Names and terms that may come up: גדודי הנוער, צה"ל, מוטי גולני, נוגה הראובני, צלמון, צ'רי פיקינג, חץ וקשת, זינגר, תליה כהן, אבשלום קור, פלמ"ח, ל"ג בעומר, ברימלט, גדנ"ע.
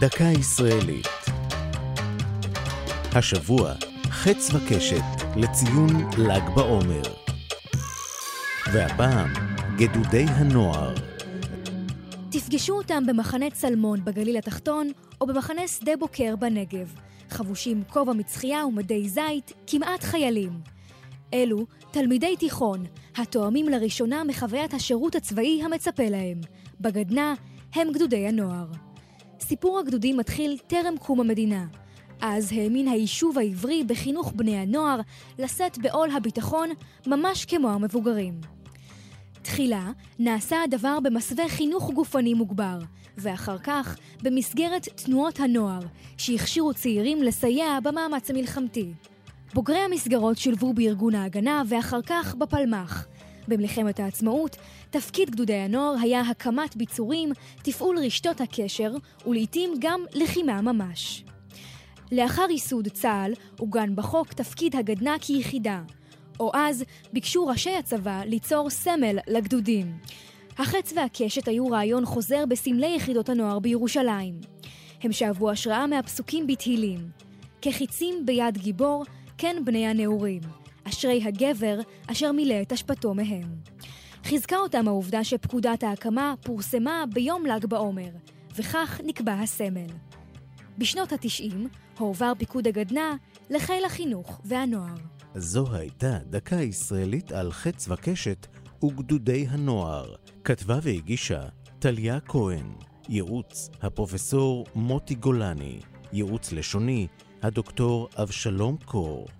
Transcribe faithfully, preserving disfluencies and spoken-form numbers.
דקה ישראלית. השבוע חץ וקשת לציון ל"ג בעומר. והפעם גדודי הנוער. תפגשו אותם במחנה צלמון בגליל התחתון או במחנה שדה בוקר בנגב. חבושים כובע מצחייה ומדי זית, כמעט חיילים. אלו תלמידי תיכון, התואמים לראשונה מחוויית השירות הצבאי המצפה להם. בגדנה הם גדודי הנוער. סיפור הגדודים מתחיל טרם קום המדינה. אז האמין היישוב העברי בחינוך בני הנוער לשאת בעול הביטחון ממש כמו המבוגרים. תחילה נעשה הדבר במסווה חינוך גופני מוגבר, ואחר כך במסגרת תנועות הנוער, שהכשירו צעירים לסייע במאמץ המלחמתי. בוגרי המסגרות שולבו בארגון ההגנה ואחר כך בפלמ"ח. במלחמת העצמאות, תפקיד גדודי הנוער היה הקמת ביצורים, תפעול רשתות הקשר ולעיתים גם לחימה ממש. לאחר ייסוד צה"ל עוגן בחוק תפקיד הגדנ"ע כיחידה, או אז ביקשו ראשי הצבא ליצור סמל לגדודים. החץ והקשת היו רעיון חוזר בסמלי יחידות הנוער בירושלים. הם שאבו השראה מהפסוקים בתהילים. כחיצים ביד גיבור, כן בני הנעורים. אשרי הגבר אשר מילא את השפתו מהם. חיזקה אותם העובדה שפקודת ההקמה פורסמה ביום ל"ג בעומר, וכך נקבע הסמל. בשנות התשעים הועבר פיקוד הגדנ"ע לחיל החינוך והנוער. זו הייתה דקה ישראלית על חץ וקשת וגדודי הנוער. כתבה והגישה תליה כהן. ייעוץ הפרופסור מוטי גולני. ייעוץ לשוני הדוקטור אבשלום קור.